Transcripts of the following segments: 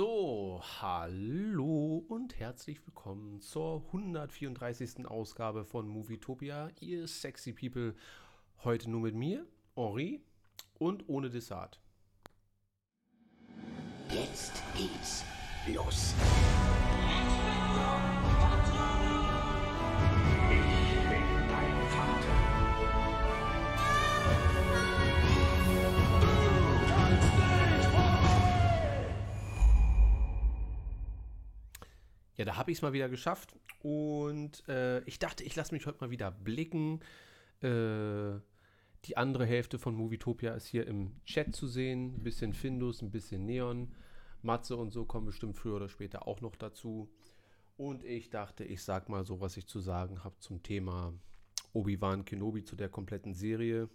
So, hallo und herzlich willkommen zur 134. Ausgabe von Movietopia, ihr sexy people. Heute nur mit mir, Henri, und ohne Dessert. Jetzt geht's los. Ja, da habe ich es mal wieder geschafft und ich dachte, ich lasse mich heute mal wieder blicken. Die andere Hälfte von Movietopia ist hier im Chat zu sehen. Ein bisschen Findus, ein bisschen Neon. Matze und so kommen bestimmt früher oder später auch noch dazu. Und ich dachte, ich sag mal so, was ich zu sagen habe zum Thema Obi-Wan Kenobi, zu der kompletten Serie.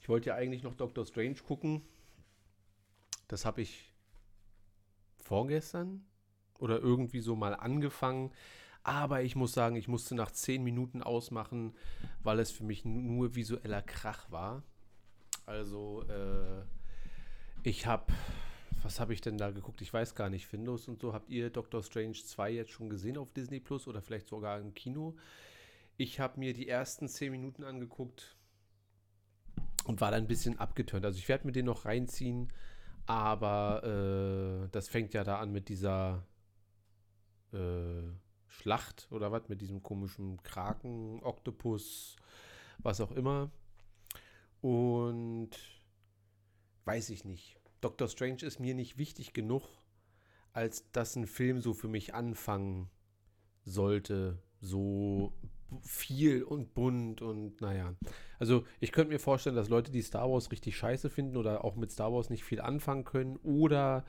Ich wollte ja eigentlich noch Doctor Strange gucken. Das habe ich vorgestern oder irgendwie so mal angefangen, aber ich muss sagen, ich musste nach 10 Minuten ausmachen, weil es für mich nur visueller Krach war. Also was habe ich denn da geguckt? Ich weiß gar nicht, Findus und so. Habt ihr Doctor Strange 2 jetzt schon gesehen auf Disney Plus oder vielleicht sogar im Kino? Ich habe mir die ersten 10 Minuten angeguckt und war dann ein bisschen abgeturnt. Also ich werde mir den noch reinziehen, aber das fängt ja da an mit dieser Schlacht oder was, mit diesem komischen Kraken, Oktopus, was auch immer. Und weiß ich nicht. Doctor Strange ist mir nicht wichtig genug, als dass ein Film so für mich anfangen sollte, so viel und bunt und naja. Also ich könnte mir vorstellen, dass Leute, die Star Wars richtig scheiße finden oder auch mit Star Wars nicht viel anfangen können oder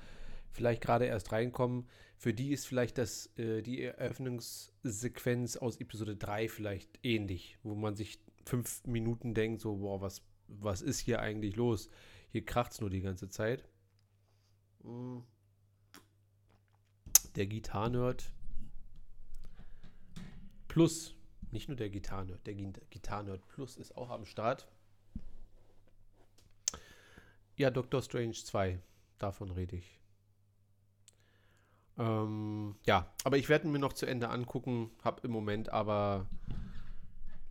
vielleicht gerade erst reinkommen, für die ist vielleicht die Eröffnungssequenz aus Episode 3 vielleicht ähnlich, wo man sich 5 Minuten denkt, so, boah, was ist hier eigentlich los? Hier kracht's nur die ganze Zeit. Der Gitarrenerd Plus, nicht nur der Gitarrenerd, der Gitarrenerd Plus ist auch am Start. Ja, Doctor Strange 2, davon rede ich. Ja, aber ich werde mir noch zu Ende angucken, habe im Moment aber,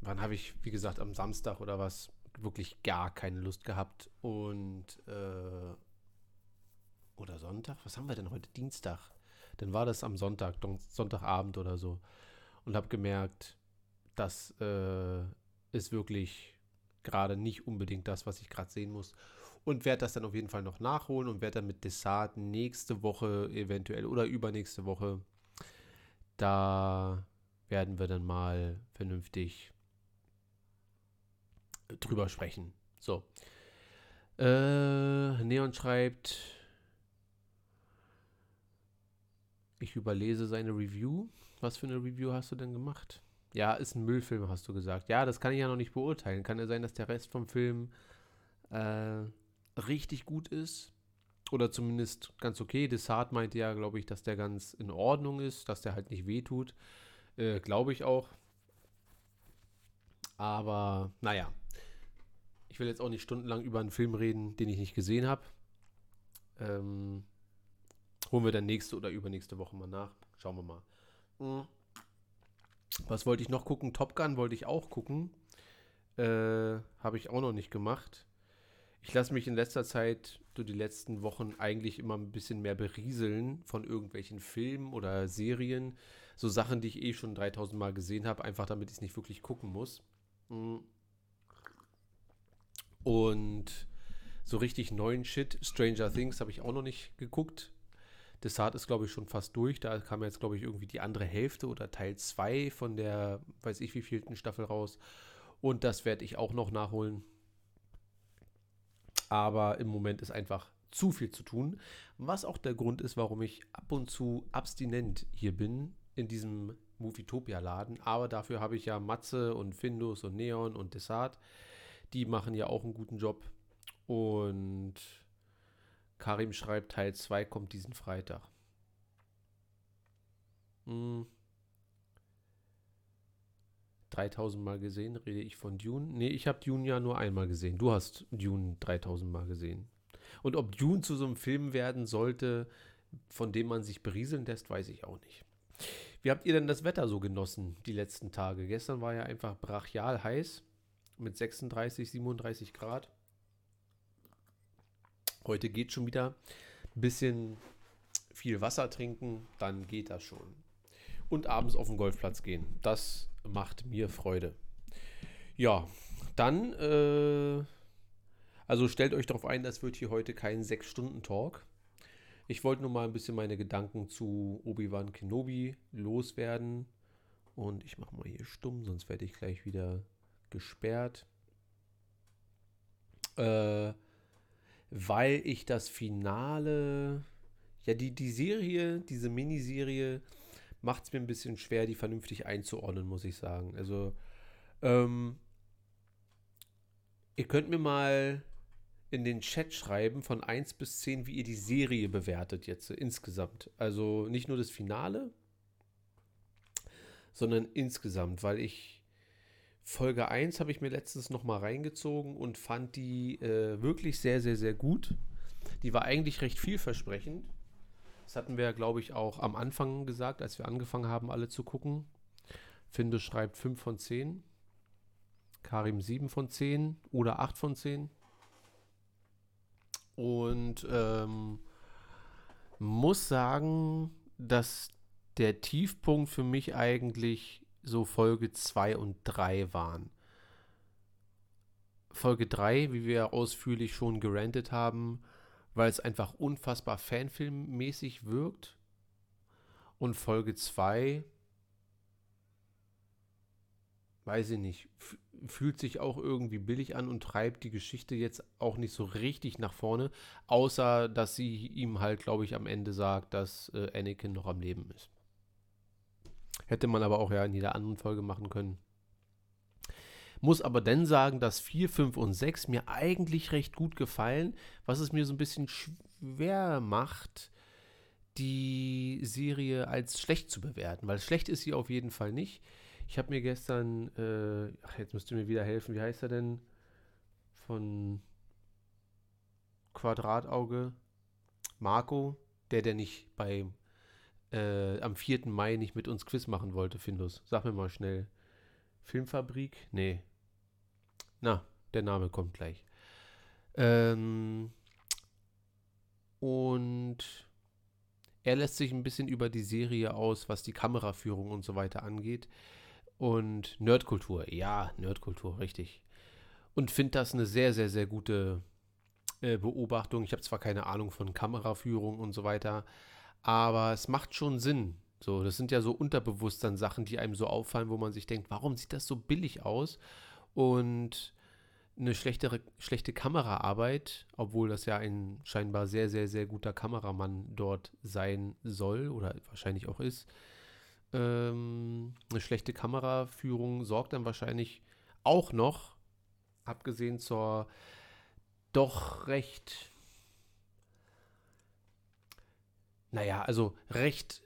wann habe ich, wie gesagt, am Samstag oder was, wirklich gar keine Lust gehabt und, oder Sonntag, was haben wir denn heute, Dienstag, dann war das am Sonntag, Sonntagabend oder so und habe gemerkt, das ist wirklich gerade nicht unbedingt das, was ich gerade sehen muss. Und werde das dann auf jeden Fall noch nachholen und werde dann mit Dessert nächste Woche eventuell oder übernächste Woche, da werden wir dann mal vernünftig drüber sprechen. So. Neon schreibt, ich überlese seine Review. Was für eine Review hast du denn gemacht? Ja, ist ein Müllfilm, hast du gesagt. Ja, das kann ich ja noch nicht beurteilen. Kann ja sein, dass der Rest vom Film richtig gut ist oder zumindest ganz okay. Desart meinte ja, glaube ich, dass der ganz in Ordnung ist, dass der halt nicht wehtut. Glaube ich auch. Aber naja, ich will jetzt auch nicht stundenlang über einen Film reden, den ich nicht gesehen habe. Holen wir dann nächste oder übernächste Woche mal nach. Schauen wir mal. Was wollte ich noch gucken? Top Gun wollte ich auch gucken. Habe ich auch noch nicht gemacht. Ich lasse mich in letzter Zeit, so die letzten Wochen, eigentlich immer ein bisschen mehr berieseln von irgendwelchen Filmen oder Serien. So Sachen, die ich eh schon 3000 Mal gesehen habe, einfach damit ich es nicht wirklich gucken muss. Und so richtig neuen Shit, Stranger Things, habe ich auch noch nicht geguckt. Desart ist, glaube ich, schon fast durch. Da kam jetzt, glaube ich, irgendwie die andere Hälfte oder Teil 2 von der, weiß ich wievielten Staffel raus. Und das werde ich auch noch nachholen. Aber im Moment ist einfach zu viel zu tun, was auch der Grund ist, warum ich ab und zu abstinent hier bin in diesem Movietopia-Laden. Aber dafür habe ich ja Matze und Findus und Neon und Dessart. Die machen ja auch einen guten Job. Und Karim schreibt, Teil 2 kommt diesen Freitag. Hm. 3000 Mal gesehen, rede ich von Dune. Nee, ich habe Dune ja nur einmal gesehen. Du hast Dune 3000 Mal gesehen. Und ob Dune zu so einem Film werden sollte, von dem man sich berieseln lässt, weiß ich auch nicht. Wie habt ihr denn das Wetter so genossen die letzten Tage? Gestern war ja einfach brachial heiß mit 36, 37 Grad. Heute geht schon wieder ein bisschen viel Wasser trinken, dann geht das schon. Und abends auf den Golfplatz gehen. Das macht mir Freude. Ja, dann, also stellt euch darauf ein, das wird hier heute kein 6-Stunden-Talk. Ich wollte nur mal ein bisschen meine Gedanken zu Obi-Wan Kenobi loswerden. Und ich mache mal hier stumm, sonst werde ich gleich wieder gesperrt. Weil ich das Finale, ja die Serie, diese Miniserie, macht es mir ein bisschen schwer, die vernünftig einzuordnen, muss ich sagen. Also, ihr könnt mir mal in den Chat schreiben, von 1 bis 10, wie ihr die Serie bewertet jetzt insgesamt. Also nicht nur das Finale, sondern insgesamt, weil ich Folge 1 habe ich mir letztens nochmal reingezogen und fand die wirklich sehr, sehr, sehr gut. Die war eigentlich recht vielversprechend. Das hatten wir, glaube ich, auch am Anfang gesagt, als wir angefangen haben, alle zu gucken. Finde schreibt 5 von 10. Karim 7 von 10 oder 8 von 10. Und muss sagen, dass der Tiefpunkt für mich eigentlich so Folge 2 und 3 waren. Folge 3, wie wir ausführlich schon gerantet haben, weil es einfach unfassbar fanfilmmäßig wirkt. Und Folge 2, weiß ich nicht, fühlt sich auch irgendwie billig an und treibt die Geschichte jetzt auch nicht so richtig nach vorne, außer dass sie ihm halt, glaube ich, am Ende sagt, dass Anakin noch am Leben ist. Hätte man aber auch ja in jeder anderen Folge machen können. Muss aber dann sagen, dass 4, 5 und 6 mir eigentlich recht gut gefallen, was es mir so ein bisschen schwer macht, die Serie als schlecht zu bewerten, weil schlecht ist sie auf jeden Fall nicht. Ich habe mir gestern, jetzt müsst ihr mir wieder helfen, wie heißt er denn? Von Quadratauge, Marco, der nicht am 4. Mai nicht mit uns Quiz machen wollte, Findus. Sag mir mal schnell. Filmfabrik? Nee. Na, der Name kommt gleich. Und er lässt sich ein bisschen über die Serie aus, was die Kameraführung und so weiter angeht. Und Nerdkultur, ja, Nerdkultur, richtig. Und finde das eine sehr, sehr, sehr gute Beobachtung. Ich habe zwar keine Ahnung von Kameraführung und so weiter, aber es macht schon Sinn. So, das sind ja so unterbewusstsein Sachen, die einem so auffallen, wo man sich denkt, warum sieht das so billig aus? Und eine schlechte Kameraarbeit, obwohl das ja ein scheinbar sehr, sehr, sehr guter Kameramann dort sein soll oder wahrscheinlich auch ist, eine schlechte Kameraführung sorgt dann wahrscheinlich auch noch, abgesehen zur doch recht, naja, also recht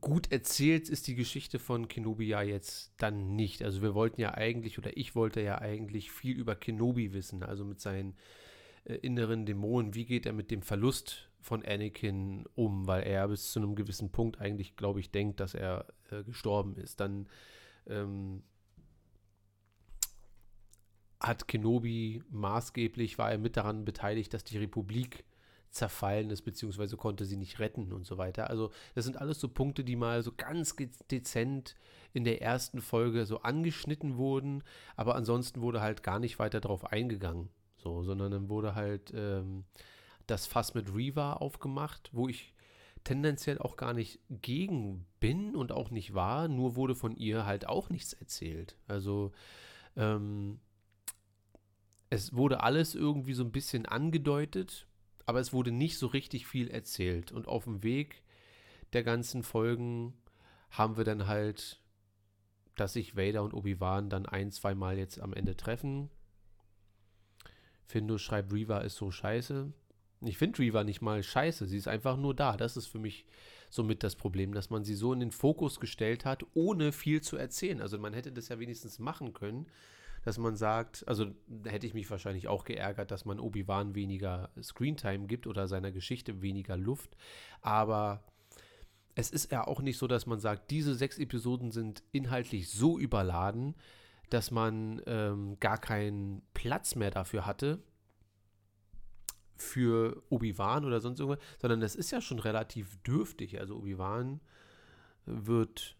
gut erzählt ist die Geschichte von Kenobi ja jetzt dann nicht. Also wir wollten ja eigentlich, oder ich wollte ja eigentlich viel über Kenobi wissen, also mit seinen inneren Dämonen. Wie geht er mit dem Verlust von Anakin um? Weil er bis zu einem gewissen Punkt eigentlich, glaube ich, denkt, dass er gestorben ist. Dann hat Kenobi maßgeblich, war er mit daran beteiligt, dass die Republik zerfallen ist, beziehungsweise konnte sie nicht retten und so weiter. Also das sind alles so Punkte, die mal so ganz dezent in der ersten Folge so angeschnitten wurden, aber ansonsten wurde halt gar nicht weiter drauf eingegangen, so, sondern dann wurde halt das Fass mit Reva aufgemacht, wo ich tendenziell auch gar nicht gegen bin und auch nicht war, nur wurde von ihr halt auch nichts erzählt. Also, es wurde alles irgendwie so ein bisschen angedeutet, aber es wurde nicht so richtig viel erzählt. Und auf dem Weg der ganzen Folgen haben wir dann halt, dass sich Vader und Obi-Wan dann 1-2 Mal jetzt am Ende treffen. Findus schreibt, Reva ist so scheiße. Ich finde Reva nicht mal scheiße, sie ist einfach nur da. Das ist für mich somit das Problem, dass man sie so in den Fokus gestellt hat, ohne viel zu erzählen. Also man hätte das ja wenigstens machen können, dass man sagt, also hätte ich mich wahrscheinlich auch geärgert, dass man Obi-Wan weniger Screentime gibt oder seiner Geschichte weniger Luft, aber es ist ja auch nicht so, dass man sagt, diese 6 Episoden sind inhaltlich so überladen, dass man gar keinen Platz mehr dafür hatte, für Obi-Wan oder sonst irgendwas, sondern das ist ja schon relativ dürftig. Also Obi-Wan wird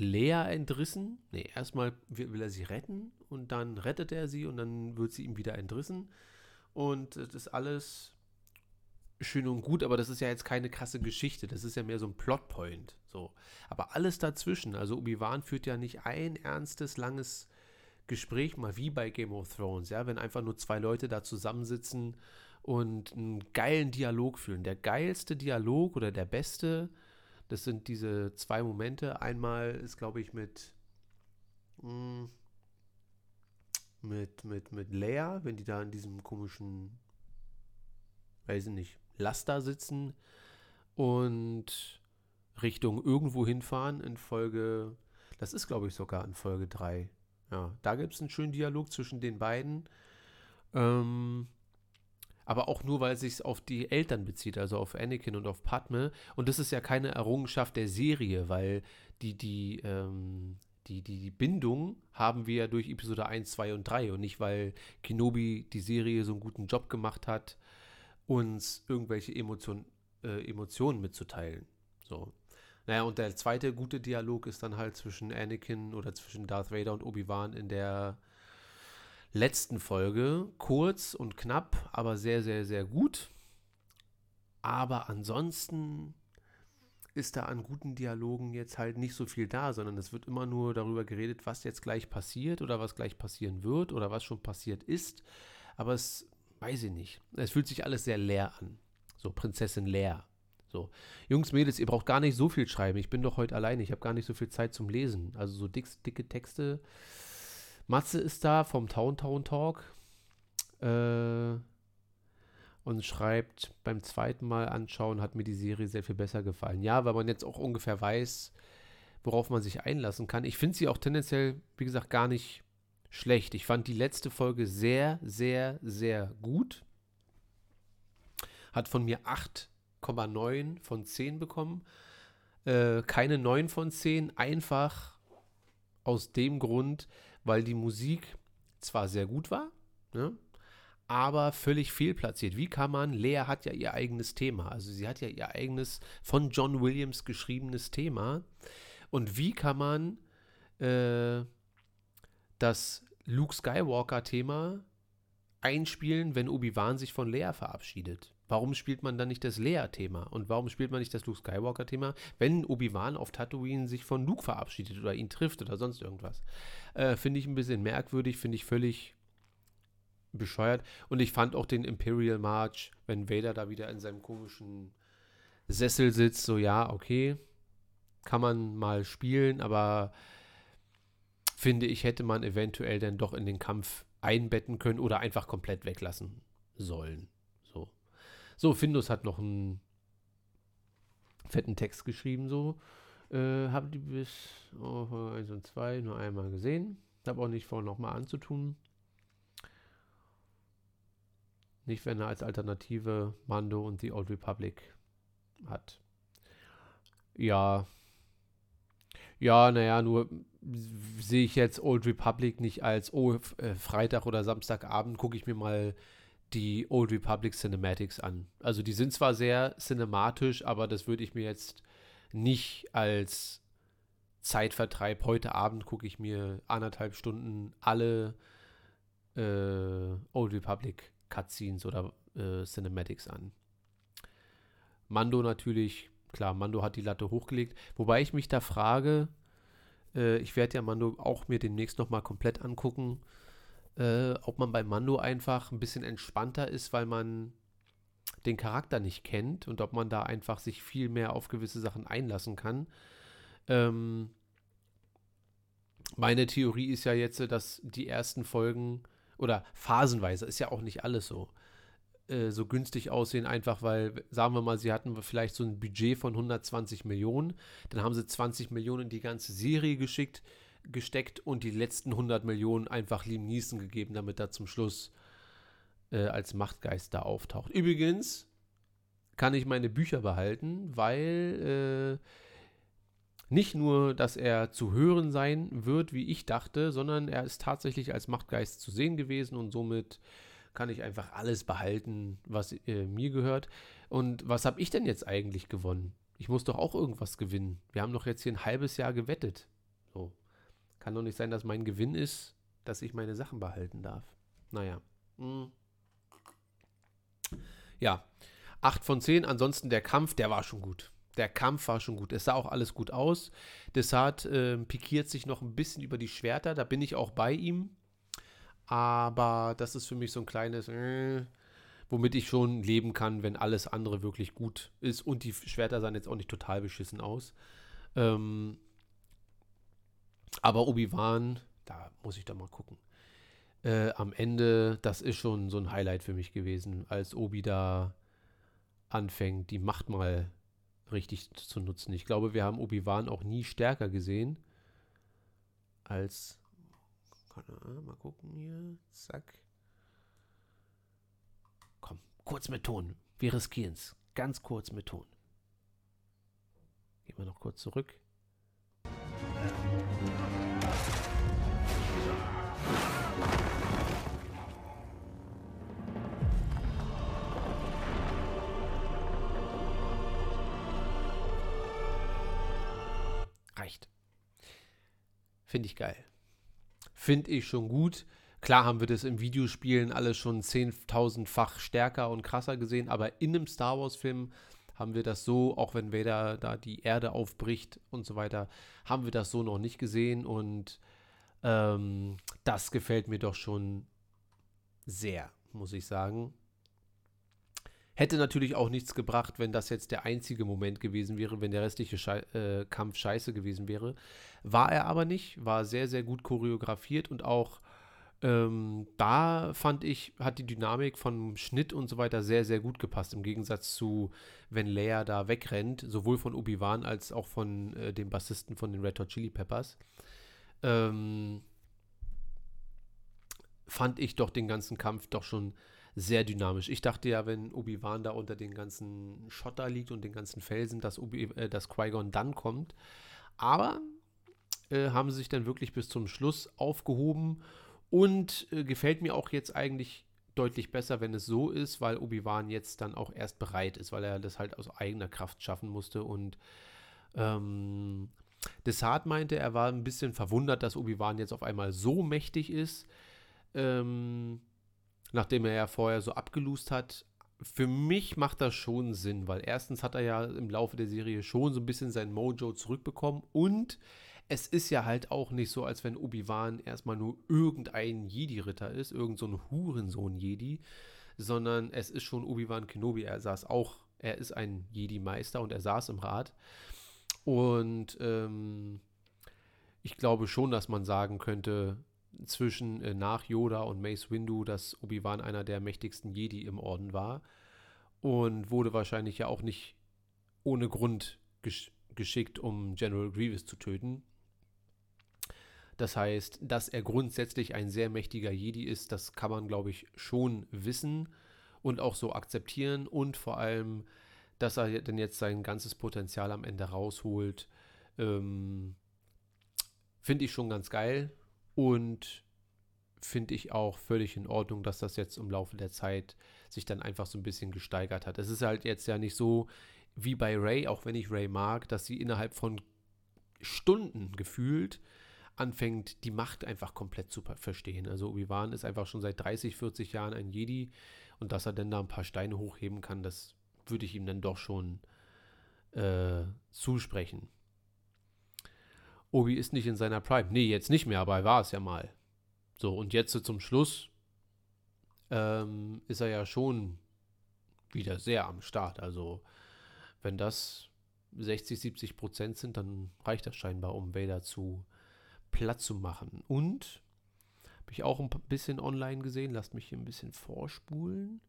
leer entrissen. Nee, erstmal will er sie retten und dann rettet er sie und dann wird sie ihm wieder entrissen. Und das ist alles schön und gut, aber das ist ja jetzt keine krasse Geschichte. Das ist ja mehr so ein Plotpoint. So. Aber alles dazwischen, also Obi-Wan führt ja nicht ein ernstes, langes Gespräch mal wie bei Game of Thrones, ja, wenn einfach nur 2 Leute da zusammensitzen und einen geilen Dialog führen. Der geilste Dialog oder der beste, das sind diese 2 Momente. Einmal ist, glaube ich, mit Leia, wenn die da in diesem komischen, weiß ich nicht, Laster sitzen und Richtung irgendwo hinfahren in Folge, das ist, glaube ich, sogar in Folge 3. Ja, da gibt es einen schönen Dialog zwischen den beiden, aber auch nur, weil es sich auf die Eltern bezieht, also auf Anakin und auf Padme, und das ist ja keine Errungenschaft der Serie, weil die Bindung haben wir ja durch Episode 1, 2 und 3 und nicht, weil Kenobi die Serie so einen guten Job gemacht hat, uns irgendwelche Emotionen mitzuteilen, so. Naja, und der zweite gute Dialog ist dann halt zwischen Anakin oder zwischen Darth Vader und Obi-Wan in der letzten Folge. Kurz und knapp, aber sehr, sehr, sehr gut. Aber ansonsten ist da an guten Dialogen jetzt halt nicht so viel da, sondern es wird immer nur darüber geredet, was jetzt gleich passiert oder was gleich passieren wird oder was schon passiert ist. Aber es, weiß ich nicht, es fühlt sich alles sehr leer an. So Prinzessin Leia. So, Jungs, Mädels, ihr braucht gar nicht so viel schreiben. Ich bin doch heute alleine, ich habe gar nicht so viel Zeit zum Lesen. Also so dicke Texte. Matze ist da vom Town Talk und schreibt, beim zweiten Mal anschauen hat mir die Serie sehr viel besser gefallen. Ja, weil man jetzt auch ungefähr weiß, worauf man sich einlassen kann. Ich finde sie auch tendenziell, wie gesagt, gar nicht schlecht. Ich fand die letzte Folge sehr, sehr, sehr gut. Hat von mir 8,9 von 10 bekommen. Keine 9 von 10, einfach aus dem Grund, weil die Musik zwar sehr gut war, ne, aber völlig fehlplatziert. Wie kann man, Lea hat ja ihr eigenes Thema, also sie hat ja ihr eigenes von John Williams geschriebenes Thema, und wie kann man das Luke Skywalker Thema einspielen, wenn Obi-Wan sich von Lea verabschiedet? Warum spielt man dann nicht das Leia-Thema? Und warum spielt man nicht das Luke Skywalker-Thema, wenn Obi-Wan auf Tatooine sich von Luke verabschiedet oder ihn trifft oder sonst irgendwas? Finde ich ein bisschen merkwürdig, finde ich völlig bescheuert. Und ich fand auch den Imperial March, wenn Vader da wieder in seinem komischen Sessel sitzt, so ja, okay, kann man mal spielen, aber finde ich, hätte man eventuell dann doch in den Kampf einbetten können oder einfach komplett weglassen sollen. So, Findus hat noch einen fetten Text geschrieben, so. Hab die bis Folge 1 und 2 nur einmal gesehen. Hab auch nicht vor, nochmal anzutun. Nicht, wenn er als Alternative Mando und The Old Republic hat. Ja, naja, nur sehe ich jetzt Old Republic nicht als, Freitag oder Samstagabend gucke ich mir mal die Old Republic Cinematics an. Also die sind zwar sehr cinematisch, aber das würde ich mir jetzt nicht als Zeitvertreib, heute Abend gucke ich mir anderthalb Stunden alle Old Republic Cutscenes oder Cinematics an. Mando natürlich, klar, Mando hat die Latte hochgelegt, wobei ich mich da frage, ich werde ja Mando auch mir demnächst nochmal komplett angucken, ob man bei Mando einfach ein bisschen entspannter ist, weil man den Charakter nicht kennt und ob man da einfach sich viel mehr auf gewisse Sachen einlassen kann. Meine Theorie ist ja jetzt, dass die ersten Folgen oder phasenweise, ist ja auch nicht alles so, so günstig aussehen, einfach weil, sagen wir mal, sie hatten vielleicht so ein Budget von 120 Millionen, dann haben sie 20 Millionen in die ganze Serie geschickt, gesteckt und die letzten 100 Millionen einfach Liam Neeson gegeben, damit er zum Schluss als Machtgeist da auftaucht. Übrigens kann ich meine Bücher behalten, weil nicht nur, dass er zu hören sein wird, wie ich dachte, sondern er ist tatsächlich als Machtgeist zu sehen gewesen und somit kann ich einfach alles behalten, was mir gehört. Und was habe ich denn jetzt eigentlich gewonnen? Ich muss doch auch irgendwas gewinnen. Wir haben doch jetzt hier ein halbes Jahr gewettet. So. Kann doch nicht sein, dass mein Gewinn ist, dass ich meine Sachen behalten darf. Naja. Hm. Ja. 8 von 10. Ansonsten der Kampf, der war schon gut. Der Kampf war schon gut. Es sah auch alles gut aus. Desart pikiert sich noch ein bisschen über die Schwerter. Da bin ich auch bei ihm. Aber das ist für mich so ein kleines, womit ich schon leben kann, wenn alles andere wirklich gut ist. Und die Schwerter sahen jetzt auch nicht total beschissen aus. Aber Obi-Wan, da muss ich doch mal gucken. Am Ende, das ist schon so ein Highlight für mich gewesen, als Obi da anfängt, die Macht mal richtig zu nutzen. Ich glaube, wir haben Obi-Wan auch nie stärker gesehen als... Mal gucken hier. Zack. Komm, kurz mit Ton. Wir riskieren es. Ganz kurz mit Ton. Gehen wir noch kurz zurück. Reicht. Finde ich geil. Finde ich schon gut. Klar haben wir das in Videospielen alles schon 10.000-fach stärker und krasser gesehen, aber in einem Star Wars-Film haben wir das so, auch wenn Vader da die Erde aufbricht und so weiter, haben wir das so noch nicht gesehen und das gefällt mir doch schon sehr, muss ich sagen. Hätte natürlich auch nichts gebracht, wenn das jetzt der einzige Moment gewesen wäre, wenn der restliche Kampf scheiße gewesen wäre. War er aber nicht, war sehr, sehr gut choreografiert und auch da fand ich, hat die Dynamik vom Schnitt und so weiter sehr, sehr gut gepasst. Im Gegensatz zu, wenn Leia da wegrennt, sowohl von Obi-Wan als auch von dem Bassisten von den Red Hot Chili Peppers. Fand ich doch den ganzen Kampf doch schon sehr dynamisch. Ich dachte ja, wenn Obi-Wan da unter den ganzen Schotter liegt und den ganzen Felsen, dass Qui-Gon dann kommt. Aber haben sie sich dann wirklich bis zum Schluss aufgehoben und gefällt mir auch jetzt eigentlich deutlich besser, wenn es so ist, weil Obi-Wan jetzt dann auch erst bereit ist, weil er das halt aus eigener Kraft schaffen musste und Desart meinte, er war ein bisschen verwundert, dass Obi-Wan jetzt auf einmal so mächtig ist. Nachdem er ja vorher so abgelust hat. Für mich macht das schon Sinn, weil erstens hat er ja im Laufe der Serie schon so ein bisschen sein Mojo zurückbekommen und es ist ja halt auch nicht so, als wenn Obi-Wan erstmal nur irgendein Jedi-Ritter ist, irgend so ein Hurensohn-Jedi, sondern es ist schon Obi-Wan Kenobi. Er ist ein Jedi-Meister und er saß im Rat. Und ich glaube schon, dass man sagen könnte, zwischen nach Yoda und Mace Windu, dass Obi-Wan einer der mächtigsten Jedi im Orden war und wurde wahrscheinlich ja auch nicht ohne Grund geschickt, um General Grievous zu töten. Das heißt, dass er grundsätzlich ein sehr mächtiger Jedi ist, das kann man, glaube ich, schon wissen und auch so akzeptieren und vor allem, dass er denn jetzt sein ganzes Potenzial am Ende rausholt, finde ich schon ganz geil. Und finde ich auch völlig in Ordnung, dass das jetzt im Laufe der Zeit sich dann einfach so ein bisschen gesteigert hat. Es ist halt jetzt ja nicht so wie bei Rey, auch wenn ich Rey mag, dass sie innerhalb von Stunden gefühlt anfängt, die Macht einfach komplett zu verstehen. Also Obi-Wan ist einfach schon seit 30, 40 Jahren ein Jedi und dass er dann da ein paar Steine hochheben kann, das würde ich ihm dann doch schon zusprechen. Obi ist nicht in seiner Prime. Nee, jetzt nicht mehr, aber er war es ja mal. So, und jetzt zum Schluss ist er ja schon wieder sehr am Start. Also, wenn das 60-70% sind, dann reicht das scheinbar, um Vader zu platt zu machen. Und, habe ich auch ein bisschen online gesehen, lasst mich hier ein bisschen vorspulen,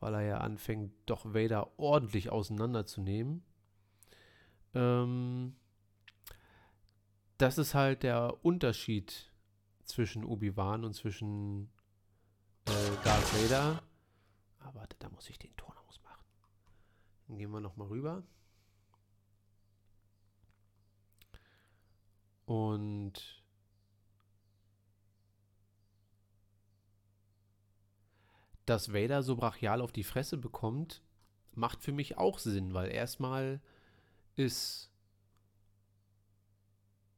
weil er ja anfängt, doch Vader ordentlich auseinanderzunehmen. das ist halt der Unterschied zwischen Obi-Wan und zwischen Darth Vader. Aber warte, da muss ich den Ton ausmachen. Dann gehen wir nochmal rüber. Und dass Vader so brachial auf die Fresse bekommt, macht für mich auch Sinn, weil erstmal ist,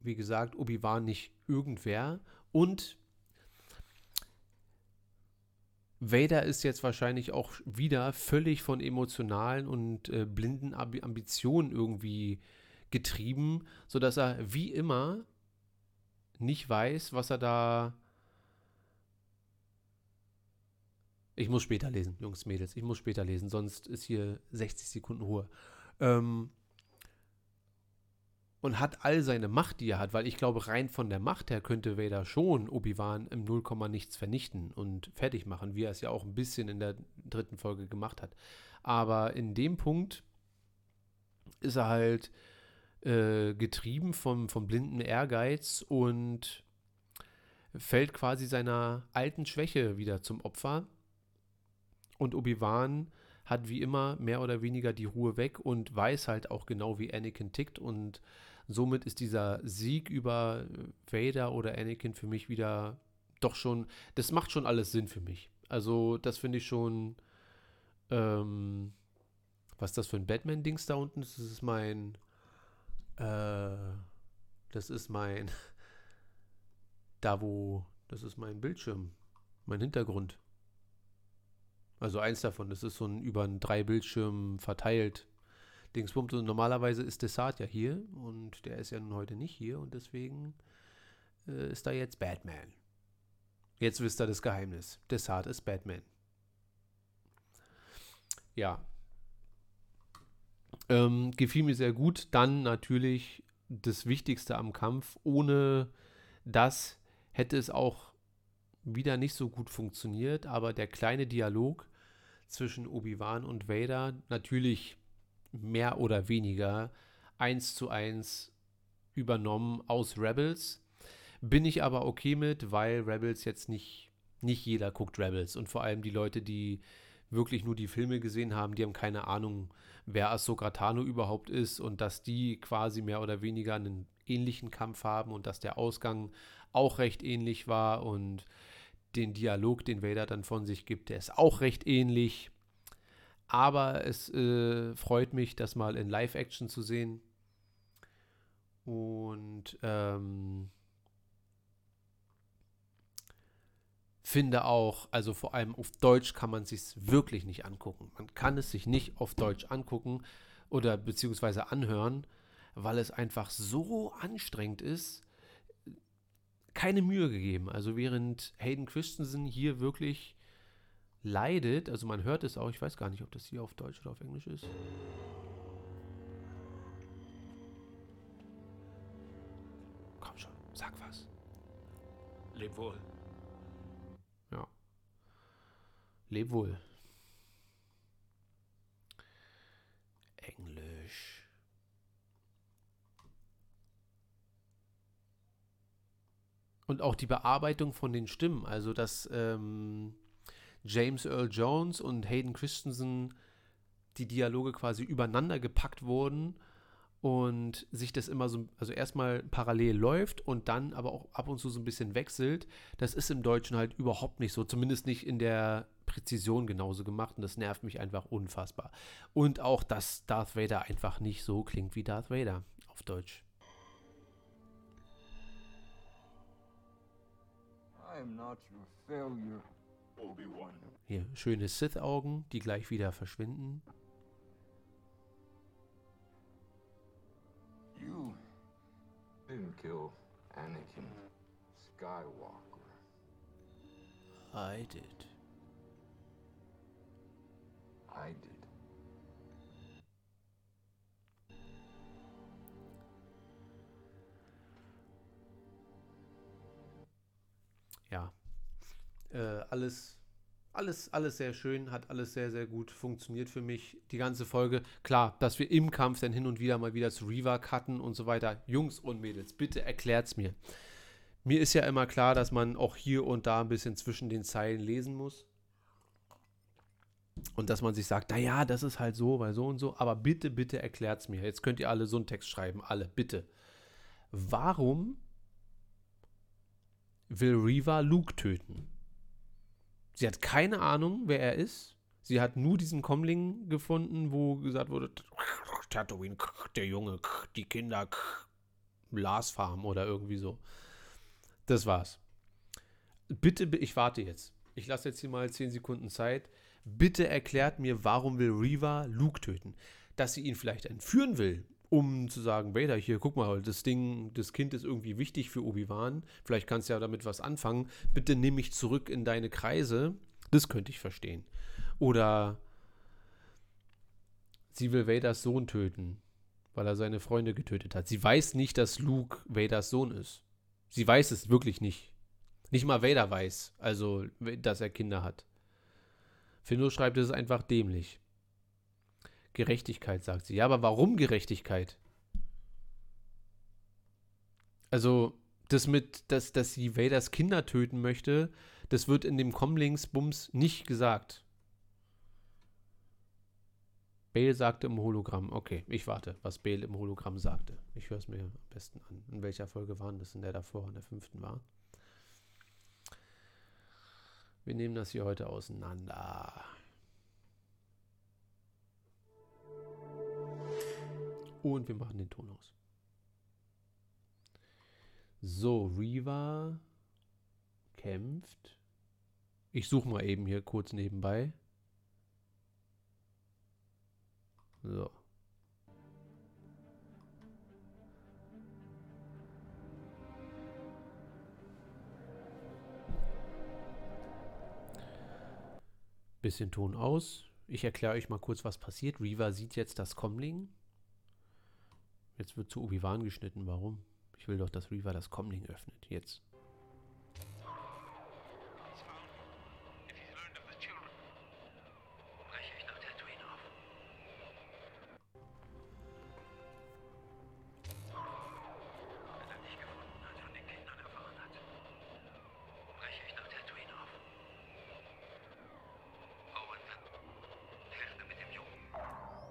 wie gesagt, Obi-Wan nicht irgendwer und Vader ist jetzt wahrscheinlich auch wieder völlig von emotionalen und blinden Ambitionen irgendwie getrieben, sodass er wie immer nicht weiß, was er da... Ich muss später lesen, Jungs, Mädels. Ich muss später lesen, sonst ist hier 60 Sekunden Ruhe. Und hat all seine Macht, die er hat, weil ich glaube, rein von der Macht her könnte Vader schon Obi-Wan im Nullkomma nichts vernichten und fertig machen, wie er es ja auch ein bisschen in der dritten Folge gemacht hat. Aber in dem Punkt ist er halt getrieben vom blinden Ehrgeiz und fällt quasi seiner alten Schwäche wieder zum Opfer. Und Obi-Wan hat wie immer mehr oder weniger die Ruhe weg und weiß halt auch genau, wie Anakin tickt. Und somit ist dieser Sieg über Vader oder Anakin für mich wieder doch schon, das macht schon alles Sinn für mich. Also das finde ich schon, was ist das für ein Batman-Dings da unten? Das ist mein... das ist mein Bildschirm, mein Hintergrund. Also eins davon, das ist so ein über 3 Bildschirmen verteilt Dingsbums. Und normalerweise ist Desart ja hier und der ist ja nun heute nicht hier und deswegen ist da jetzt Batman. Jetzt wisst ihr das Geheimnis. Desart ist Batman. Ja. Gefiel mir sehr gut. Dann natürlich das Wichtigste am Kampf. Ohne das hätte es auch wieder nicht so gut funktioniert, aber der kleine Dialog zwischen Obi-Wan und Vader, natürlich mehr oder weniger 1:1 übernommen aus Rebels, bin ich aber okay mit, weil Rebels jetzt nicht jeder guckt Rebels und vor allem die Leute, die wirklich nur die Filme gesehen haben, die haben keine Ahnung, wer Ahsoka Tano überhaupt ist und dass die quasi mehr oder weniger einen ähnlichen Kampf haben und dass der Ausgang auch recht ähnlich war und den Dialog, den Vader dann von sich gibt, der ist auch recht ähnlich. Aber es freut mich, das mal in Live-Action zu sehen. Und finde auch, also vor allem auf Deutsch kann man es sich wirklich nicht angucken. Man kann es sich nicht auf Deutsch angucken oder beziehungsweise anhören, weil es einfach so anstrengend ist. Keine Mühe gegeben. Also während Hayden Christensen hier wirklich leidet, also man hört es auch, ich weiß gar nicht, ob das hier auf Deutsch oder auf Englisch ist. Komm schon, sag was. Leb wohl. Leb wohl. Englisch. Und auch die Bearbeitung von den Stimmen. Also, dass James Earl Jones und Hayden Christensen die Dialoge quasi übereinander gepackt wurden und sich das immer so, also erstmal parallel läuft und dann aber auch ab und zu so ein bisschen wechselt. Das ist im Deutschen halt überhaupt nicht so. Zumindest nicht in der Präzision genauso gemacht und das nervt mich einfach unfassbar. Und auch, dass Darth Vader einfach nicht so klingt wie Darth Vader auf Deutsch. I am not your failure, Obi-Wan. Hier, schöne Sith-Augen, die gleich wieder verschwinden. You didn't kill Anakin Skywalker. I did. I did. Ja, alles Alles sehr schön, hat alles sehr, sehr gut funktioniert für mich, die ganze Folge. Klar, dass wir im Kampf dann hin und wieder mal wieder zu Reva cutten und so weiter. Jungs und Mädels, bitte erklärt's mir. Mir ist ja immer klar, dass man auch hier und da ein bisschen zwischen den Zeilen lesen muss. Und dass man sich sagt, naja, das ist halt so, weil so und so. Aber bitte, bitte erklärt's mir. Jetzt könnt ihr alle so einen Text schreiben, alle, bitte. Warum will Reva Luke töten? Sie hat keine Ahnung, wer er ist. Sie hat nur diesen Comlink gefunden, wo gesagt wurde, Tatooine, der Junge, die Kinder, Lars Farm oder irgendwie so. Das war's. Bitte, ich warte jetzt. Ich lasse jetzt hier mal 10 Sekunden Zeit. Bitte erklärt mir, warum will Reva Luke töten? Dass sie ihn vielleicht entführen will, um zu sagen, Vader, hier, guck mal, das Ding, das Kind ist irgendwie wichtig für Obi-Wan. Vielleicht kannst du ja damit was anfangen. Bitte nimm mich zurück in deine Kreise. Das könnte ich verstehen. Oder sie will Vaders Sohn töten, weil er seine Freunde getötet hat. Sie weiß nicht, dass Luke Vaders Sohn ist. Sie weiß es wirklich nicht. Nicht mal Vader weiß, also, dass er Kinder hat. Findo schreibt, es ist einfach dämlich. Gerechtigkeit, sagt sie. Ja, aber warum Gerechtigkeit? Also, das mit, dass sie Vaders Kinder töten möchte, das wird in dem Comlinks-Bums nicht gesagt. Bale sagte im Hologramm. Okay, ich warte, was Bale im Hologramm sagte. Ich höre es mir am besten an. In welcher Folge waren das? In der davor, in der 5. war. Wir nehmen das hier heute auseinander. Und wir machen den Ton aus. So, Reva kämpft. Ich suche mal eben hier kurz nebenbei. So. Bisschen Ton aus. Ich erkläre euch mal kurz, was passiert. Reva sieht jetzt das Comlink. Jetzt wird zu Obi-Wan geschnitten. Warum? Ich will doch, dass Reva das Comlink öffnet. Jetzt.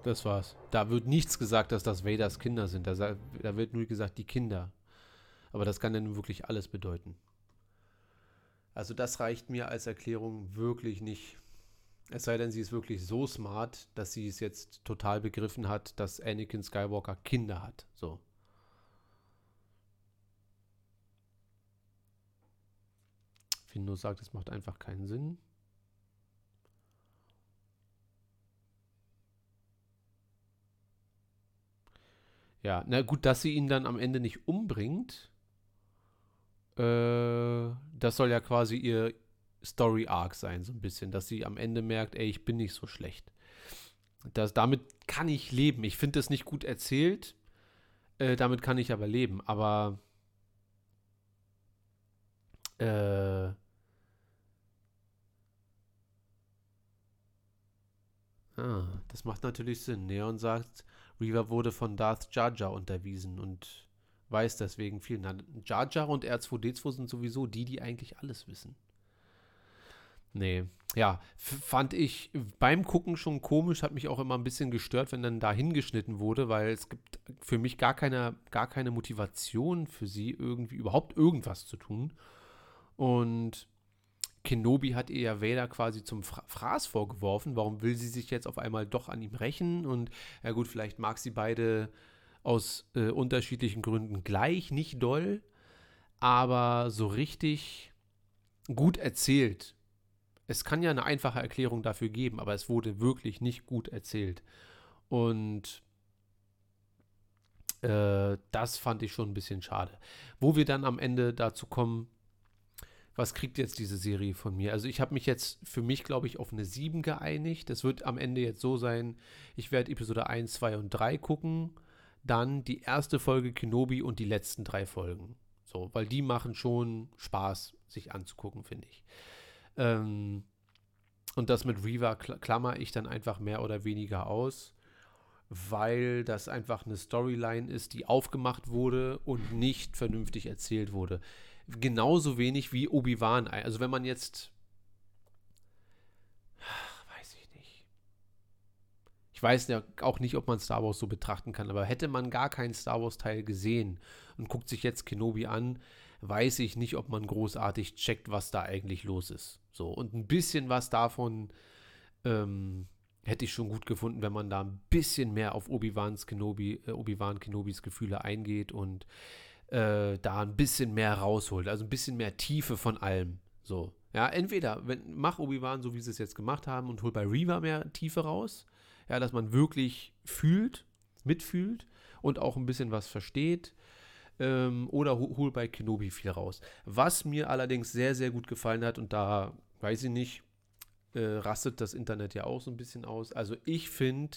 Das war's. Da wird nichts gesagt, dass das Vaders Kinder sind. Da wird nur gesagt, die Kinder. Aber das kann ja nun wirklich alles bedeuten. Also das reicht mir als Erklärung wirklich nicht. Es sei denn, sie ist wirklich so smart, dass sie es jetzt total begriffen hat, dass Anakin Skywalker Kinder hat. So. Findo sagt, es macht einfach keinen Sinn. Ja, na gut, dass sie ihn dann am Ende nicht umbringt, das soll ja quasi ihr Story-Arc sein, so ein bisschen, dass sie am Ende merkt, ey, ich bin nicht so schlecht. Damit kann ich leben. Ich finde das nicht gut erzählt, damit kann ich aber leben. Aber das macht natürlich Sinn. Neon sagt, Reva wurde von Darth Jar Jar unterwiesen und weiß deswegen viel. Jar Jar und R2-D2 sind sowieso die eigentlich alles wissen. Nee, ja, fand ich beim Gucken schon komisch, hat mich auch immer ein bisschen gestört, wenn dann da hingeschnitten wurde, weil es gibt für mich gar keine Motivation für sie, irgendwie überhaupt irgendwas zu tun. Und Kenobi hat ihr ja Vader quasi zum Fraß vorgeworfen. Warum will sie sich jetzt auf einmal doch an ihm rächen? Und ja gut, vielleicht mag sie beide aus unterschiedlichen Gründen gleich nicht doll, aber so richtig gut erzählt. Es kann ja eine einfache Erklärung dafür geben, aber es wurde wirklich nicht gut erzählt. Und das fand ich schon ein bisschen schade. Wo wir dann am Ende dazu kommen, was kriegt jetzt diese Serie von mir? Also ich habe mich jetzt für mich, glaube ich, auf eine 7 geeinigt. Das wird am Ende jetzt so sein, ich werde Episode 1, 2 und 3 gucken, dann die erste Folge Kenobi und die letzten 3 Folgen. So, weil die machen schon Spaß, sich anzugucken, finde ich. Und das mit Reaver klammer ich dann einfach mehr oder weniger aus, weil das einfach eine Storyline ist, die aufgemacht wurde und nicht vernünftig erzählt wurde. Genauso wenig wie Obi-Wan. Also wenn man jetzt... Weiß ich nicht. Ich weiß ja auch nicht, ob man Star Wars so betrachten kann, aber hätte man gar keinen Star Wars-Teil gesehen und guckt sich jetzt Kenobi an, weiß ich nicht, ob man großartig checkt, was da eigentlich los ist. So, und ein bisschen was davon hätte ich schon gut gefunden, wenn man da ein bisschen mehr auf Obi-Wan Kenobis Gefühle eingeht und da ein bisschen mehr rausholt, also ein bisschen mehr Tiefe von allem. So, ja, entweder mach Obi-Wan so, wie sie es jetzt gemacht haben, und hol bei Reaver mehr Tiefe raus, ja, dass man wirklich fühlt, mitfühlt und auch ein bisschen was versteht. Oder hol bei Kenobi viel raus. Was mir allerdings sehr, sehr gut gefallen hat, und da, weiß ich nicht, rastet das Internet ja auch so ein bisschen aus. Also ich finde,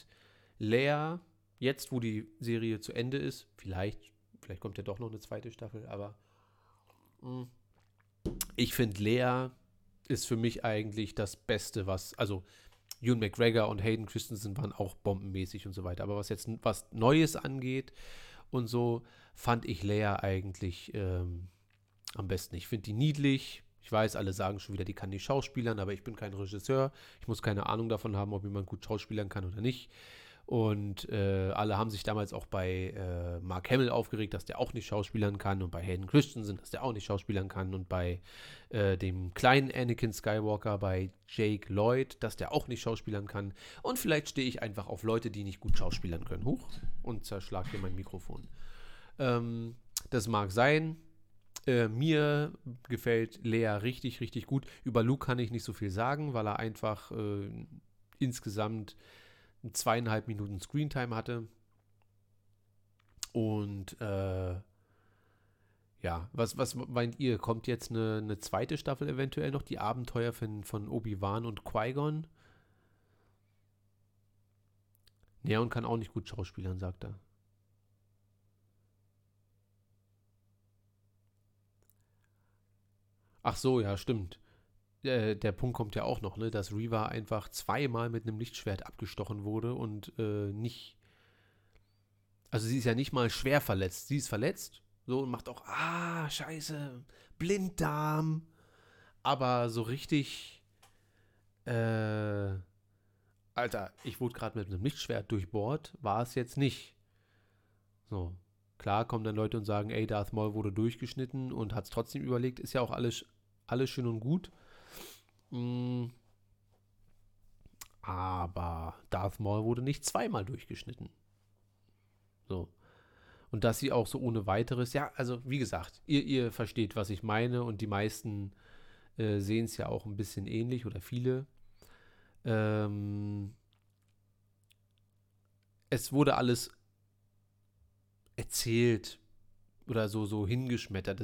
Leia, jetzt wo die Serie zu Ende ist, vielleicht kommt ja doch noch eine zweite Staffel, aber ich finde, Leia ist für mich eigentlich das Beste, was, also Ewan McGregor und Hayden Christensen waren auch bombenmäßig und so weiter, aber was jetzt was Neues angeht, und so fand ich Leia eigentlich am besten. Ich finde die niedlich. Ich weiß, alle sagen schon wieder, die kann nicht schauspielern, aber ich bin kein Regisseur. Ich muss keine Ahnung davon haben, ob jemand gut schauspielern kann oder nicht. Und alle haben sich damals auch bei Mark Hamill aufgeregt, dass der auch nicht schauspielern kann. Und bei Hayden Christensen, dass der auch nicht schauspielern kann. Und bei dem kleinen Anakin Skywalker, bei Jake Lloyd, dass der auch nicht schauspielern kann. Und vielleicht stehe ich einfach auf Leute, die nicht gut schauspielern können. Huch, und zerschlag hier mein Mikrofon. Das mag sein. Mir gefällt Leia richtig, richtig gut. Über Luke kann ich nicht so viel sagen, weil er einfach insgesamt 2,5 Minuten Screentime hatte. Und ja, was meint ihr? Kommt jetzt eine zweite Staffel eventuell noch? Die Abenteuer von Obi-Wan und Qui-Gon? Neon kann auch nicht gut schauspielern, sagt er. Ach so, ja, stimmt. Der Punkt kommt ja auch noch, ne, dass Reaver einfach zweimal mit einem Lichtschwert abgestochen wurde und nicht, also sie ist ja nicht mal schwer verletzt, sie ist verletzt, so, und macht auch, scheiße, Blinddarm, aber so richtig, Alter, ich wurde gerade mit einem Lichtschwert durchbohrt, war es jetzt nicht. So, klar kommen dann Leute und sagen, ey, Darth Maul wurde durchgeschnitten und hat es trotzdem überlegt, ist ja auch alles schön und gut. Aber Darth Maul wurde nicht zweimal durchgeschnitten. So. Und dass sie auch so ohne weiteres, ja, also wie gesagt, ihr versteht, was ich meine, und die meisten sehen es ja auch ein bisschen ähnlich oder viele. Es wurde alles erzählt oder so hingeschmettert.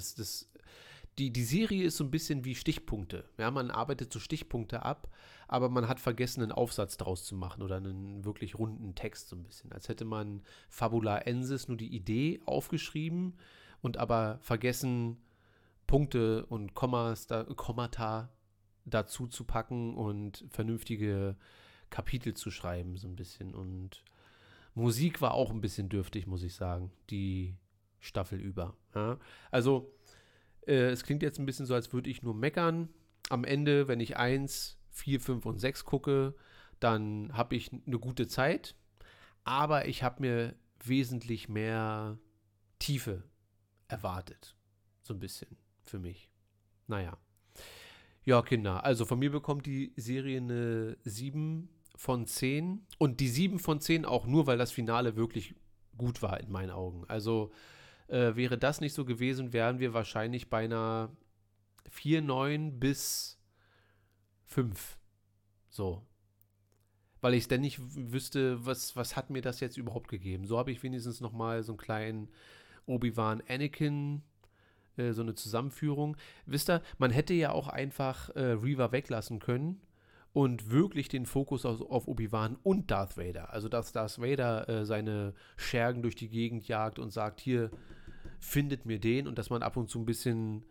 Die Serie ist so ein bisschen wie Stichpunkte. Ja, man arbeitet so Stichpunkte ab, aber man hat vergessen, einen Aufsatz draus zu machen oder einen wirklich runden Text so ein bisschen. Als hätte man Fabula Ensis nur die Idee aufgeschrieben und aber vergessen, Punkte und Kommata dazu zu packen und vernünftige Kapitel zu schreiben so ein bisschen. Und Musik war auch ein bisschen dürftig, muss ich sagen, die Staffel über. Ja? Also es klingt jetzt ein bisschen so, als würde ich nur meckern. Am Ende, wenn ich 1, 4, 5 und 6 gucke, dann habe ich eine gute Zeit. Aber ich habe mir wesentlich mehr Tiefe erwartet. So ein bisschen für mich. Naja. Ja, Kinder. Also von mir bekommt die Serie eine 7 von 10. Und die 7 von 10 auch nur, weil das Finale wirklich gut war in meinen Augen. Also... wäre das nicht so gewesen, wären wir wahrscheinlich bei einer 4,9 bis 5. So. Weil ich denn nicht wüsste, was hat mir das jetzt überhaupt gegeben. So habe ich wenigstens nochmal so einen kleinen Obi-Wan-Anakin, so eine Zusammenführung. Wisst ihr, man hätte ja auch einfach Reaver weglassen können und wirklich den Fokus auf Obi-Wan und Darth Vader. Also, dass Darth Vader seine Schergen durch die Gegend jagt und sagt, hier... findet mir den, und dass man ab und zu ein bisschen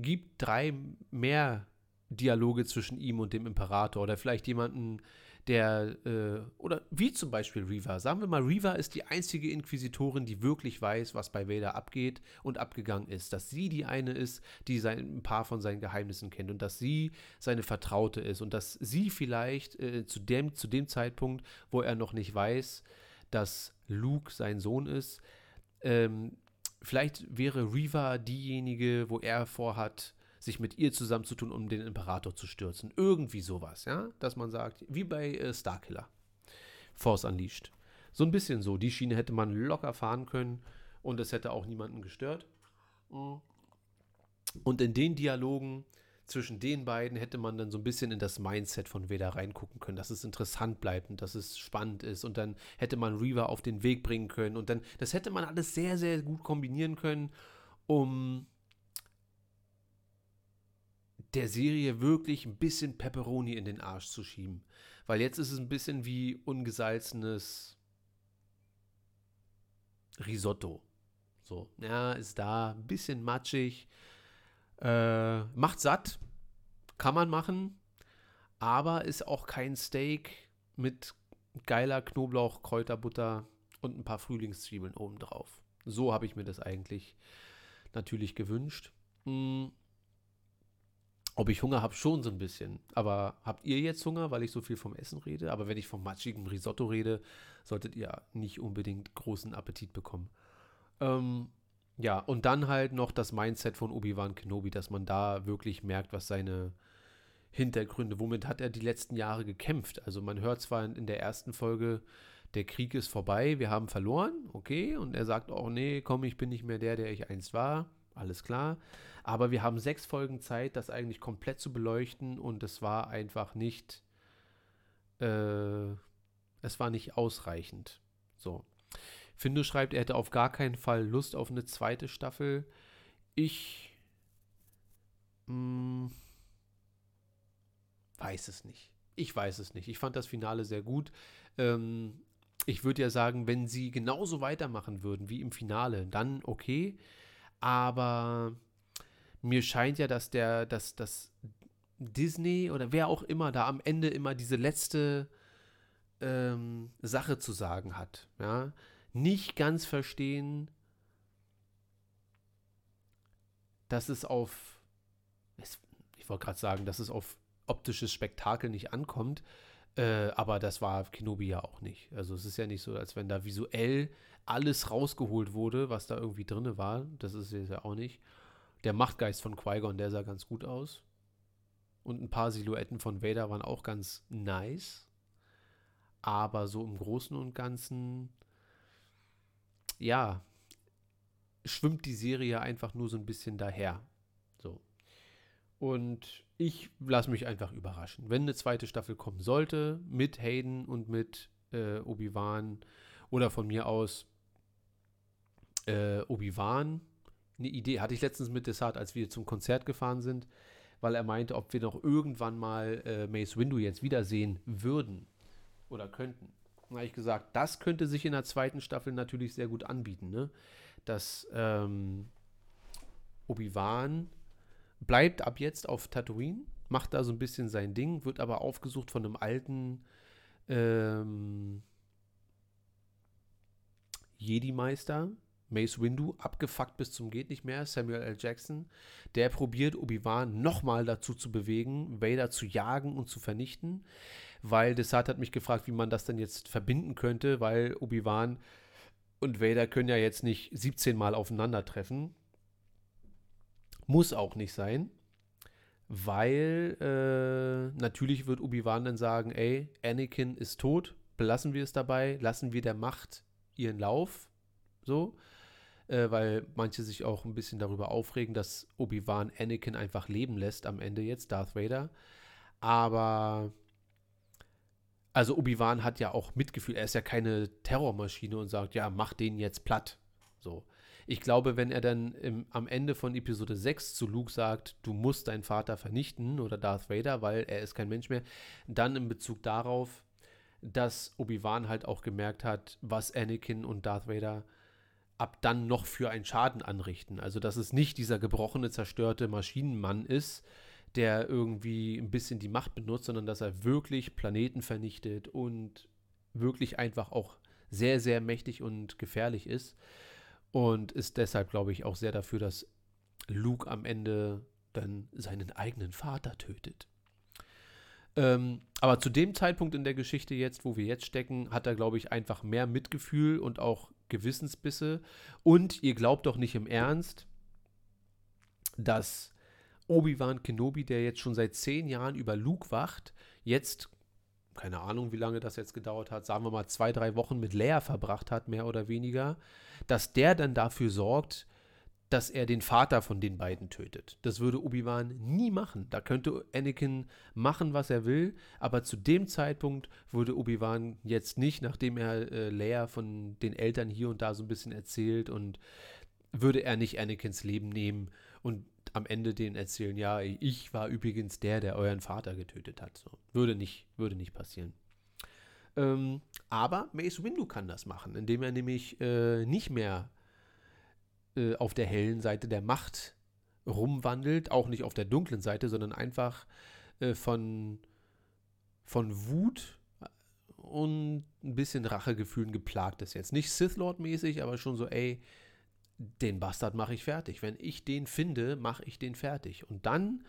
gibt, drei mehr Dialoge zwischen ihm und dem Imperator oder vielleicht jemanden, der, oder wie zum Beispiel Reeva. Sagen wir mal, Reeva ist die einzige Inquisitorin, die wirklich weiß, was bei Vader abgeht und abgegangen ist. Dass sie die eine ist, die ein paar von seinen Geheimnissen kennt und dass sie seine Vertraute ist und dass sie vielleicht zu dem Zeitpunkt, wo er noch nicht weiß, dass Luke sein Sohn ist, vielleicht wäre Reeva diejenige, wo er vorhat, sich mit ihr zusammenzutun, um den Imperator zu stürzen. Irgendwie sowas, ja? Dass man sagt, wie bei Starkiller Force Unleashed. So ein bisschen so. Die Schiene hätte man locker fahren können und es hätte auch niemanden gestört. Und in den Dialogen zwischen den beiden hätte man dann so ein bisschen in das Mindset von Vader reingucken können, dass es interessant bleibt und dass es spannend ist. Und dann hätte man Reeva auf den Weg bringen können. Und dann, das hätte man alles sehr, sehr gut kombinieren können, um der Serie wirklich ein bisschen Pepperoni in den Arsch zu schieben. Weil jetzt ist es ein bisschen wie ungesalzenes Risotto. So, ja, ist da ein bisschen matschig. Macht satt. Kann man machen. Aber ist auch kein Steak mit geiler Knoblauch, Kräuterbutter und ein paar Frühlingszwiebeln obendrauf. So habe ich mir das eigentlich natürlich gewünscht. Ob ich Hunger habe, schon so ein bisschen. Aber habt ihr jetzt Hunger, weil ich so viel vom Essen rede? Aber wenn ich vom matschigen Risotto rede, solltet ihr nicht unbedingt großen Appetit bekommen. Ja, und dann halt noch das Mindset von Obi-Wan Kenobi, dass man da wirklich merkt, was seine Hintergründe, womit hat er die letzten Jahre gekämpft. Also man hört zwar in der ersten Folge, der Krieg ist vorbei, wir haben verloren, okay. Und er sagt auch, nee, komm, ich bin nicht mehr der ich einst war. Alles klar, aber wir haben 6 Folgen Zeit, das eigentlich komplett zu beleuchten und es war nicht ausreichend. So. Findo schreibt, er hätte auf gar keinen Fall Lust auf eine zweite Staffel. Ich weiß es nicht. Ich fand das Finale sehr gut. Ich würde ja sagen, wenn sie genauso weitermachen würden wie im Finale, dann okay. Aber mir scheint ja, dass Disney oder wer auch immer da am Ende immer diese letzte Sache zu sagen hat. Ja? Nicht ganz verstehen, dass es auf optisches Spektakel nicht ankommt, aber das war Kenobi ja auch nicht. Also es ist ja nicht so, als wenn da visuell alles rausgeholt wurde, was da irgendwie drin war. Das ist es ja auch nicht. Der Machtgeist von Qui-Gon, der sah ganz gut aus. Und ein paar Silhouetten von Vader waren auch ganz nice. Aber so im Großen und Ganzen, ja, schwimmt die Serie einfach nur so ein bisschen daher. So. Und ich lasse mich einfach überraschen. Wenn eine zweite Staffel kommen sollte, mit Hayden und mit Obi-Wan, oder von mir aus Obi-Wan. Eine Idee hatte ich letztens mit Desart, als wir zum Konzert gefahren sind, weil er meinte, ob wir noch irgendwann mal Mace Windu jetzt wiedersehen würden oder könnten. Da habe ich gesagt, das könnte sich in der zweiten Staffel natürlich sehr gut anbieten, ne? Dass Obi-Wan bleibt ab jetzt auf Tatooine, macht da so ein bisschen sein Ding, wird aber aufgesucht von einem alten Jedi-Meister, Mace Windu, abgefuckt bis zum geht nicht mehr, Samuel L. Jackson, der probiert Obi-Wan nochmal dazu zu bewegen, Vader zu jagen und zu vernichten, weil Desart hat mich gefragt, wie man das denn jetzt verbinden könnte, weil Obi-Wan und Vader können ja jetzt nicht 17 Mal aufeinandertreffen. Muss auch nicht sein, weil natürlich wird Obi-Wan dann sagen, ey, Anakin ist tot, belassen wir es dabei, lassen wir der Macht ihren Lauf, so, weil manche sich auch ein bisschen darüber aufregen, dass Obi-Wan Anakin einfach leben lässt am Ende jetzt, Darth Vader, aber also Obi-Wan hat ja auch Mitgefühl, er ist ja keine Terrormaschine und sagt, ja, mach den jetzt platt, so. Ich glaube, wenn er dann am Ende von Episode 6 zu Luke sagt, du musst deinen Vater vernichten oder Darth Vader, weil er ist kein Mensch mehr, dann in Bezug darauf, dass Obi-Wan halt auch gemerkt hat, was Anakin und Darth Vader ab dann noch für einen Schaden anrichten. Also, dass es nicht dieser gebrochene, zerstörte Maschinenmann ist, der irgendwie ein bisschen die Macht benutzt, sondern dass er wirklich Planeten vernichtet und wirklich einfach auch sehr, sehr mächtig und gefährlich ist. Und ist deshalb, glaube ich, auch sehr dafür, dass Luke am Ende dann seinen eigenen Vater tötet. Aber zu dem Zeitpunkt in der Geschichte jetzt, wo wir jetzt stecken, hat er, glaube ich, einfach mehr Mitgefühl und auch Gewissensbisse. Und ihr glaubt doch nicht im Ernst, dass Obi-Wan Kenobi, der jetzt schon seit 10 Jahren über Luke wacht, jetzt, keine Ahnung, wie lange das jetzt gedauert hat, sagen wir mal 2-3 Wochen mit Leia verbracht hat, mehr oder weniger, dass der dann dafür sorgt, dass er den Vater von den beiden tötet. Das würde Obi-Wan nie machen. Da könnte Anakin machen, was er will, aber zu dem Zeitpunkt würde Obi-Wan jetzt nicht, nachdem er Leia von den Eltern hier und da so ein bisschen erzählt, und würde er nicht Anakins Leben nehmen und am Ende denen erzählen, ja, ich war übrigens der euren Vater getötet hat. So. Würde nicht passieren. Aber Mace Windu kann das machen, indem er nämlich nicht mehr auf der hellen Seite der Macht rumwandelt, auch nicht auf der dunklen Seite, sondern einfach von Wut und ein bisschen Rachegefühlen geplagt ist jetzt. Nicht Sith Lord-mäßig, aber schon so, ey, den Bastard mache ich fertig. Wenn ich den finde, mache ich den fertig. Und dann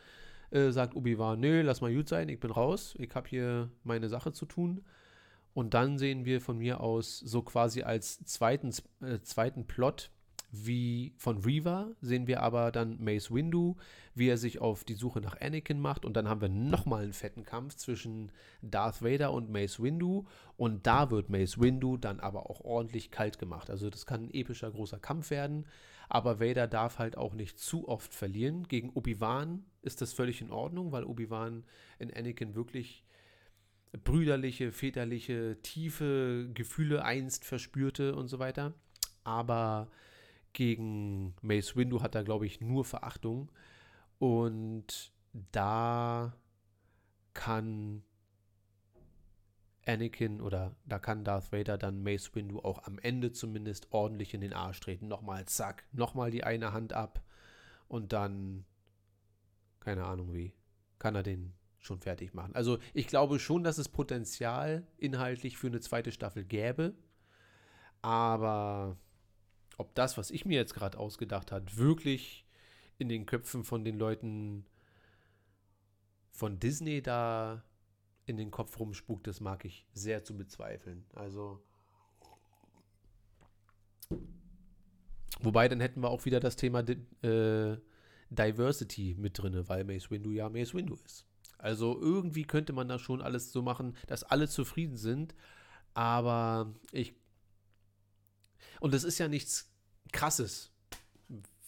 sagt Obi-Wan, nö, lass mal gut sein, ich bin raus, ich habe hier meine Sache zu tun. Und dann sehen wir von mir aus so quasi als zweiten Plot wie von Reaver, sehen wir aber dann Mace Windu, wie er sich auf die Suche nach Anakin macht. Und dann haben wir nochmal einen fetten Kampf zwischen Darth Vader und Mace Windu. Und da wird Mace Windu dann aber auch ordentlich kalt gemacht. Also das kann ein epischer, großer Kampf werden. Aber Vader darf halt auch nicht zu oft verlieren. Gegen Obi-Wan ist das völlig in Ordnung, weil Obi-Wan in Anakin wirklich brüderliche, väterliche, tiefe Gefühle einst verspürte und so weiter. Aber gegen Mace Windu hat er, glaube ich, nur Verachtung. Und da kann Anakin oder da kann Darth Vader dann Mace Windu auch am Ende zumindest ordentlich in den Arsch treten. Nochmal zack, nochmal die eine Hand ab und dann, keine Ahnung wie, kann er den schon fertig machen. Also ich glaube schon, dass es Potenzial inhaltlich für eine zweite Staffel gäbe, aber ob das, was ich mir jetzt gerade ausgedacht habe, wirklich in den Köpfen von den Leuten von Disney da in den Kopf rumspukt, das mag ich sehr zu bezweifeln. Also, wobei, dann hätten wir auch wieder das Thema Diversity mit drin, weil Mace Windu ja Mace Windu ist. Also irgendwie könnte man da schon alles so machen, dass alle zufrieden sind, aber und das ist ja nichts Krasses,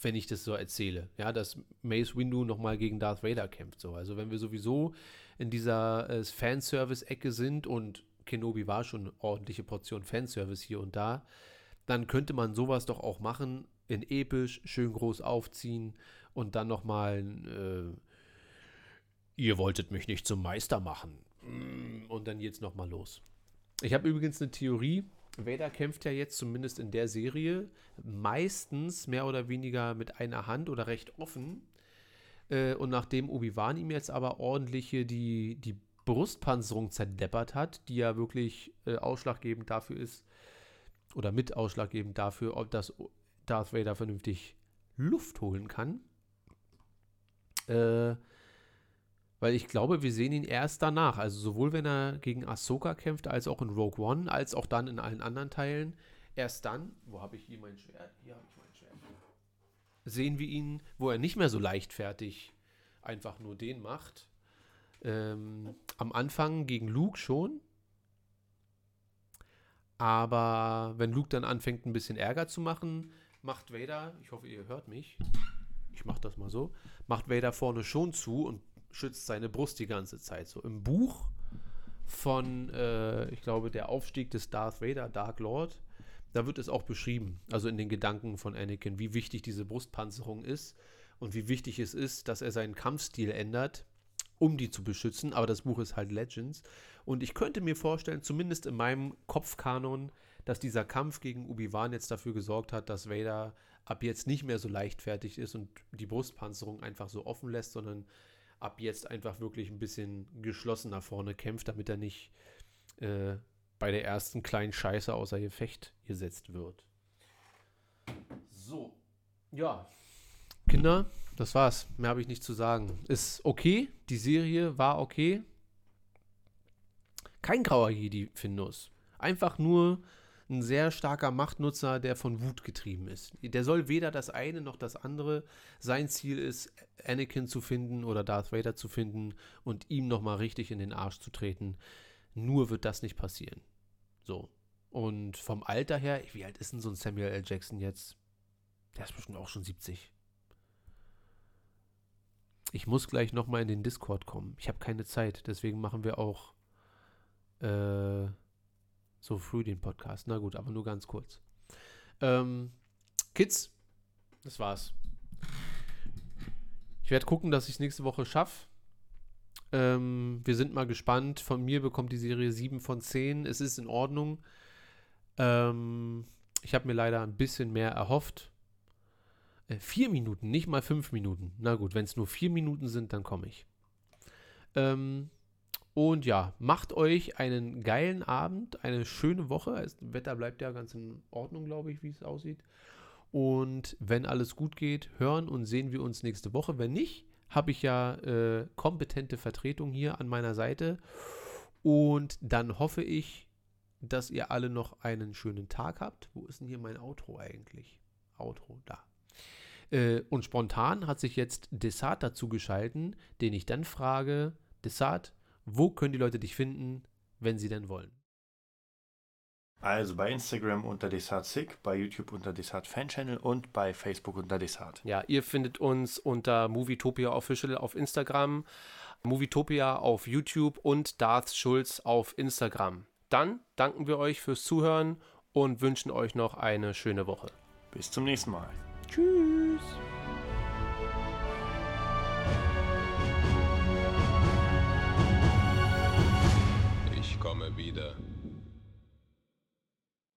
wenn ich das so erzähle, ja, dass Mace Windu nochmal gegen Darth Vader kämpft. So. Also wenn wir sowieso in dieser Fanservice-Ecke sind, und Kenobi war schon eine ordentliche Portion Fanservice hier und da, dann könnte man sowas doch auch machen, in episch, schön groß aufziehen und dann nochmal ihr wolltet mich nicht zum Meister machen und dann geht's nochmal los. Ich habe übrigens eine Theorie. Vader kämpft ja jetzt zumindest in der Serie meistens mehr oder weniger mit einer Hand oder recht offen. Und nachdem Obi-Wan ihm jetzt aber ordentlich hier die Brustpanzerung zerdeppert hat, die ja wirklich ausschlaggebend dafür ist, oder mit ausschlaggebend dafür, ob das Darth Vader vernünftig Luft holen kann. Weil ich glaube, wir sehen ihn erst danach. Also sowohl, wenn er gegen Ahsoka kämpft, als auch in Rogue One, als auch dann in allen anderen Teilen. Erst dann, wo habe ich hier mein Schwert? Hier habe ich mein Schwert. Sehen wir ihn, wo er nicht mehr so leichtfertig einfach nur den macht. Am Anfang gegen Luke schon. Aber wenn Luke dann anfängt, ein bisschen Ärger zu machen, macht Vader, ich hoffe, ihr hört mich, ich mache das mal so, macht Vader vorne schon zu und schützt seine Brust die ganze Zeit. So im Buch von, ich glaube, der Aufstieg des Darth Vader, Dark Lord, da wird es auch beschrieben, also in den Gedanken von Anakin, wie wichtig diese Brustpanzerung ist und wie wichtig es ist, dass er seinen Kampfstil ändert, um die zu beschützen. Aber das Buch ist halt Legends. Und ich könnte mir vorstellen, zumindest in meinem Kopfkanon, dass dieser Kampf gegen Obi-Wan jetzt dafür gesorgt hat, dass Vader ab jetzt nicht mehr so leichtfertig ist und die Brustpanzerung einfach so offen lässt, sondern ab jetzt einfach wirklich ein bisschen geschlossen nach vorne kämpft, damit er nicht bei der ersten kleinen Scheiße außer Gefecht gesetzt wird. So, ja. Kinder, das war's. Mehr habe ich nicht zu sagen. Ist okay. Die Serie war okay. Kein grauer Jedi-Findus. Einfach nur ein sehr starker Machtnutzer, der von Wut getrieben ist. Der soll weder das eine noch das andere. Sein Ziel ist, Anakin zu finden oder Darth Vader zu finden und ihm nochmal richtig in den Arsch zu treten. Nur wird das nicht passieren. So. Und vom Alter her, wie alt ist denn so ein Samuel L. Jackson jetzt? Der ist bestimmt auch schon 70. Ich muss gleich nochmal in den Discord kommen. Ich habe keine Zeit, deswegen machen wir auch so früh den Podcast. Na gut, aber nur ganz kurz. Kids, das war's. Ich werde gucken, dass ich es nächste Woche schaffe. Wir sind mal gespannt. Von mir bekommt die Serie 7 von 10. Es ist in Ordnung. Ich habe mir leider ein bisschen mehr erhofft. 4 Minuten, nicht mal 5 Minuten. Na gut, wenn es nur 4 Minuten sind, dann komme ich. Und ja, macht euch einen geilen Abend, eine schöne Woche. Das Wetter bleibt ja ganz in Ordnung, glaube ich, wie es aussieht. Und wenn alles gut geht, hören und sehen wir uns nächste Woche. Wenn nicht, habe ich ja kompetente Vertretung hier an meiner Seite. Und dann hoffe ich, dass ihr alle noch einen schönen Tag habt. Wo ist denn hier mein Outro eigentlich? Outro, da. Und spontan hat sich jetzt Desart dazu geschalten, den ich dann frage, Desart, wo können die Leute dich finden, wenn sie denn wollen? Also bei Instagram unter DesartSick, bei YouTube unter DesartFanChannel und bei Facebook unter Desart. Ja, ihr findet uns unter Movietopia Official auf Instagram, Movietopia auf YouTube und Darth Schulz auf Instagram. Dann danken wir euch fürs Zuhören und wünschen euch noch eine schöne Woche. Bis zum nächsten Mal. Tschüss. Ich komme wieder.